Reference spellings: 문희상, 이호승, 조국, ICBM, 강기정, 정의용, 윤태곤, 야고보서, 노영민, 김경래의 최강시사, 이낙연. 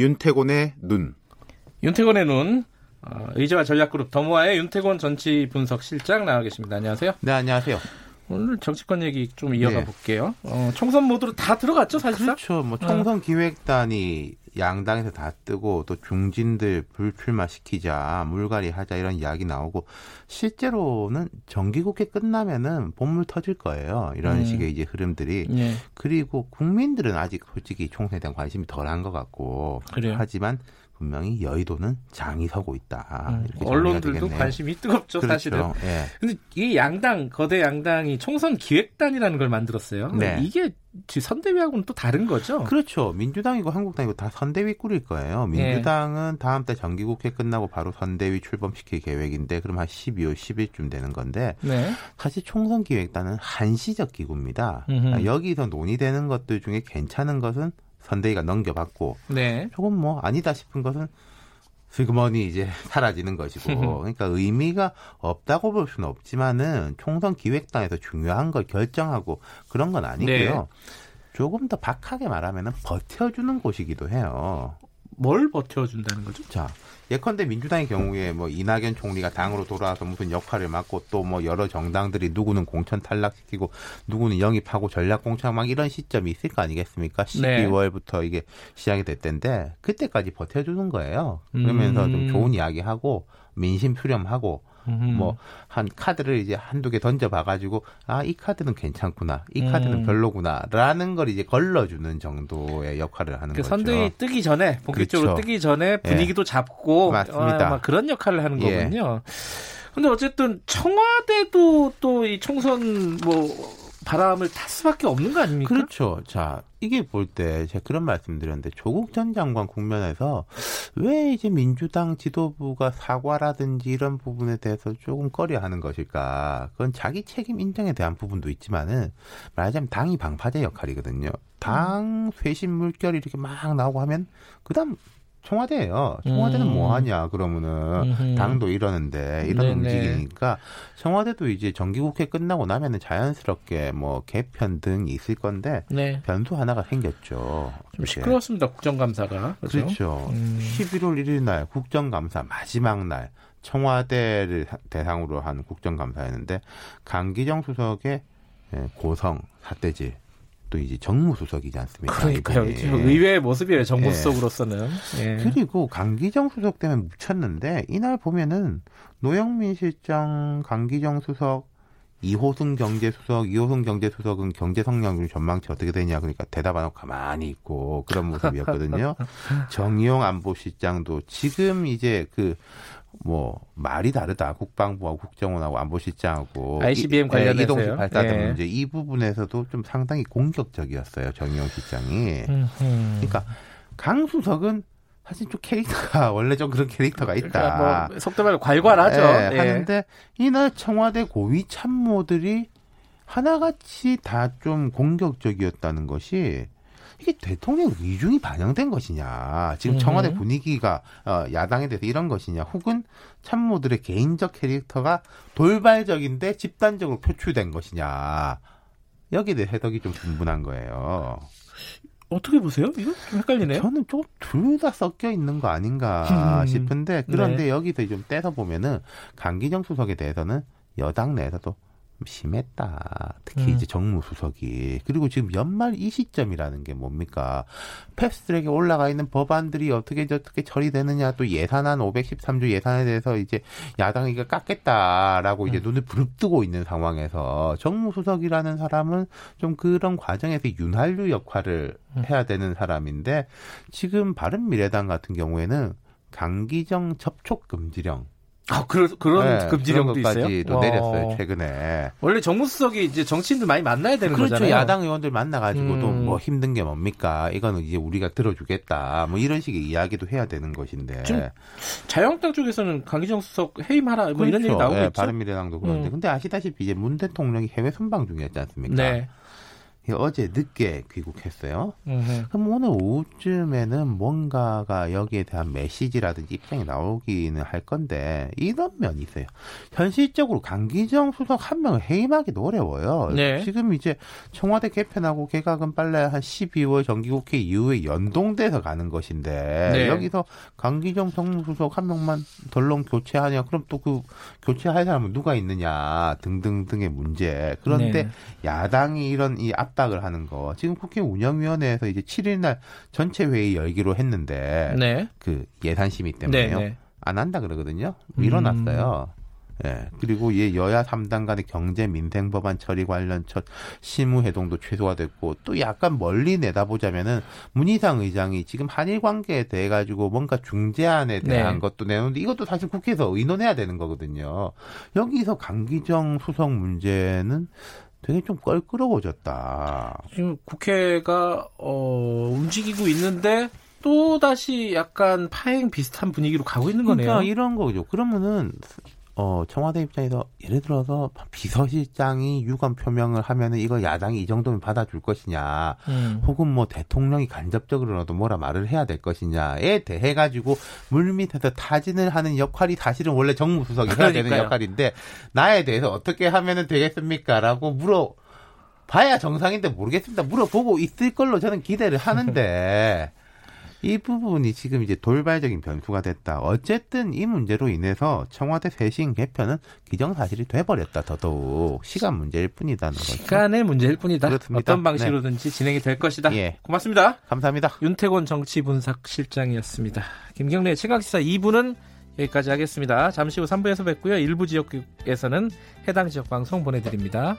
윤태곤의 눈. 윤태곤의 눈. 의제와 전략그룹 더모아의 윤태곤 정치분석실장 나와 계십니다. 안녕하세요. 네, 안녕하세요. 오늘 정치권 얘기 좀 이어가 볼게요. 총선 모드로 다 들어갔죠, 사실상? 그렇죠. 뭐 총선 기획단이 양당에서 다 뜨고 또 중진들 불출마시키자, 물갈이하자 이런 이야기 나오고 실제로는 정기국회 끝나면은 본물 터질 거예요. 이런 식의 이제 흐름들이. 네. 그리고 국민들은 아직 솔직히 총선에 대한 관심이 덜한 것 같고. 그래요. 하지만 분명히 여의도는 장이 서고 있다. 이렇게 언론들도 관심이 뜨겁죠, 그렇죠. 사실은. 그런데 이 양당, 거대 양당이 총선 기획단이라는 걸 만들었어요. 네. 이게 선대위하고는 또 다른 거죠? 그렇죠. 민주당이고 한국당이고 다 선대위 꾸릴 거예요. 민주당은 다음 달 정기국회 끝나고 바로 선대위 출범시킬 계획인데 그럼 한 12월 10일쯤 되는 건데 사실 총선 기획단은 한시적 기구입니다. 여기서 논의되는 것들 중에 괜찮은 것은 선대위가 넘겨받고 조금 뭐 아니다 싶은 것은 슬그머니 이제 사라지는 것이고 그러니까 의미가 없다고 볼 수는 없지만은 총선 기획단에서 중요한 걸 결정하고 그런 건 아니고요. 조금 더 박하게 말하면은 버텨주는 곳이기도 해요. 뭘 버텨준다는 거죠? 자, 예컨대 민주당의 경우에 뭐 이낙연 총리가 당으로 돌아와서 무슨 역할을 맡고 또 뭐 여러 정당들이 누구는 공천 탈락시키고 누구는 영입하고 전략공천 막 이런 시점이 있을 거 아니겠습니까? 12월부터 이게 시작이 됐던데 그때까지 버텨주는 거예요. 그러면서 좀 좋은 이야기하고 민심 수렴하고 뭐 한 카드를 이제 한두 개 던져봐가지고 아, 이 카드는 괜찮구나, 이 카드는 별로구나라는 걸 이제 걸러주는 정도의 역할을 하는 거죠. 선대위 뜨기 전에 본격적으로 그렇죠. 뜨기 전에 분위기도 잡고 맞습니다. 그런 역할을 하는 거군요. 그런데 어쨌든 청와대도 또 이 총선 뭐 바람을 탈 수밖에 없는 거 아닙니까? 그렇죠. 자, 이게 볼 때 제가 그런 말씀드렸는데 조국 전 장관 국면에서 왜 이제 민주당 지도부가 사과라든지 이런 부분에 대해서 조금 꺼려하는 것일까? 그건 자기 책임 인정에 대한 부분도 있지만은 말하자면 당이 방파제 역할이거든요. 당 쇄신 물결이 이렇게 막 나오고 하면 그다음 청와대예요. 청와대는 뭐하냐 그러면은 당도 이러는데 이런 움직이니까 청와대도 이제 정기국회 끝나고 나면은 자연스럽게 뭐 개편 등이 있을 건데 변수 하나가 생겼죠. 좀 시끄러웠습니다. 국정감사가. 그렇죠. 11월 1일 날 국정감사 마지막 날 청와대를 대상으로 한 국정감사였는데 강기정 수석의 고성 사태질. 또 이제 정무수석이지 않습니까? 그러니까요. 의외의 모습이에요. 정무수석으로서는. 그리고 강기정 수석 때문에 묻혔는데 이날 보면은 노영민 실장, 강기정 수석, 이호승 경제수석, 이호승 경제수석은 경제성장률 전망치 어떻게 되냐 그러니까 대답 안 하고 가만히 있고 그런 모습이었거든요. 정의용 안보실장도 지금 이제 그 뭐 말이 다르다. 국방부하고 국정원하고 안보실장하고 ICBM 관련해서요. 이동식 발사대 문제 이 부분에서도 좀 상당히 공격적이었어요. 정의용 실장이. 그러니까 강 수석은 사실 좀 캐릭터가 원래 좀 그런 캐릭터가 있다. 그러니까 뭐 속도 말로 괄괄하죠. 하는데 이날 청와대 고위 참모들이 하나같이 다 좀 공격적이었다는 것이 이게 대통령 위중이 반영된 것이냐. 지금 청와대 분위기가 야당에 대해서 이런 것이냐. 혹은 참모들의 개인적 캐릭터가 돌발적인데 집단적으로 표출된 것이냐. 여기에 대해 해석이 좀 분분한 거예요. 어떻게 보세요? 이거 좀 헷갈리네요. 저는 좀 둘 다 섞여 있는 거 아닌가 싶은데 그런데 여기서 좀 떼서 보면은 강기정 수석에 대해서는 여당 내에서도 심했다. 특히 이제 정무수석이. 그리고 지금 연말 이 시점이라는 게 뭡니까? 패스트트랙에 올라가 있는 법안들이 어떻게 처리되느냐. 또 예산안 513조 예산에 대해서 이제 야당이 깎겠다라고 이제 눈을 부릅뜨고 있는 상황에서 정무수석이라는 사람은 좀 그런 과정에서 윤활유 역할을 해야 되는 사람인데 지금 바른미래당 같은 경우에는 강기정 접촉금지령 아, 그런 금지령도 있어요? 또 내렸어요, 최근에. 원래 정무수석이 이제 정치인들 많이 만나야 되는 거잖아요. 야당 의원들 만나가지고도 뭐 힘든 게 뭡니까? 이거는 이제 우리가 들어주겠다. 뭐 이런 식의 이야기도 해야 되는 것인데. 지금 자유한국당 쪽에서는 강기정 수석 해임하라 뭐 이런 얘기 나오고 있죠. 바른미래당도 그런데. 근데 아시다시피 이제 문 대통령이 해외 순방 중이었지 않습니까? 어제 늦게 귀국했어요. 그럼 오늘 오후쯤에는 뭔가가 여기에 대한 메시지라든지 입장이 나오기는 할 건데 이런 면이 있어요. 현실적으로 강기정 수석 한 명을 해임하기도 어려워요. 네. 지금 이제 청와대 개편하고 개각은 빨라야 한 12월 정기국회 이후에 연동돼서 가는 것인데 네. 여기서 강기정 정무수석 한 명만 덜렁 교체하냐 그럼 또 그 교체할 사람은 누가 있느냐 등등등의 문제. 그런데 네. 야당이 이런 이 압박을 하는 거. 지금 국회 운영위원회에서 이제 7일 날 전체 회의 열기로 했는데 네. 그 예산 심의 때문에요. 네, 네. 안 한다 그러거든요. 밀어놨어요. 예. 그리고 여야 3당 간의 경제 민생 법안 처리 관련 첫 실무 회동도 최소화됐고 또 약간 멀리 내다보자면은 문희상 의장이 지금 한일 관계에 대해 가지고 뭔가 중재안에 대한 네. 것도 내놓는데 이것도 사실 국회에서 의논해야 되는 거거든요. 여기서 강기정 수석 문제는 되게 좀 껄끄러워졌다. 지금 국회가 움직이고 있는데 또 다시 약간 파행 비슷한 분위기로 가고 있는 거네요. 그러니까 이런 거죠. 그러면은. 청와대 입장에서 예를 들어서 비서실장이 유감 표명을 하면은 이걸 야당이 이 정도면 받아줄 것이냐, 혹은 뭐 대통령이 간접적으로라도 뭐라 말을 해야 될 것이냐에 대해 가지고 물밑에서 타진을 하는 역할이 사실은 원래 정무수석이 해야 되는 역할인데 나에 대해서 어떻게 하면은 되겠습니까라고 물어봐야 정상인데 모르겠습니다. 물어보고 있을 걸로 저는 기대를 하는데. 이 부분이 지금 이제 돌발적인 변수가 됐다. 어쨌든 이 문제로 인해서 청와대 쇄신 개편은 기정사실이 돼버렸다. 더더욱 시간 문제일 뿐이다는 거죠. 시간의 문제일 뿐이다. 그렇습니다. 어떤 방식으로든지 네. 진행이 될 것이다. 예. 고맙습니다. 감사합니다. 윤태곤 정치분석실장이었습니다. 김경래의 최강시사 2부는 여기까지 하겠습니다. 잠시 후 3부에서 뵙고요. 일부 지역에서는 해당 지역 방송 보내드립니다.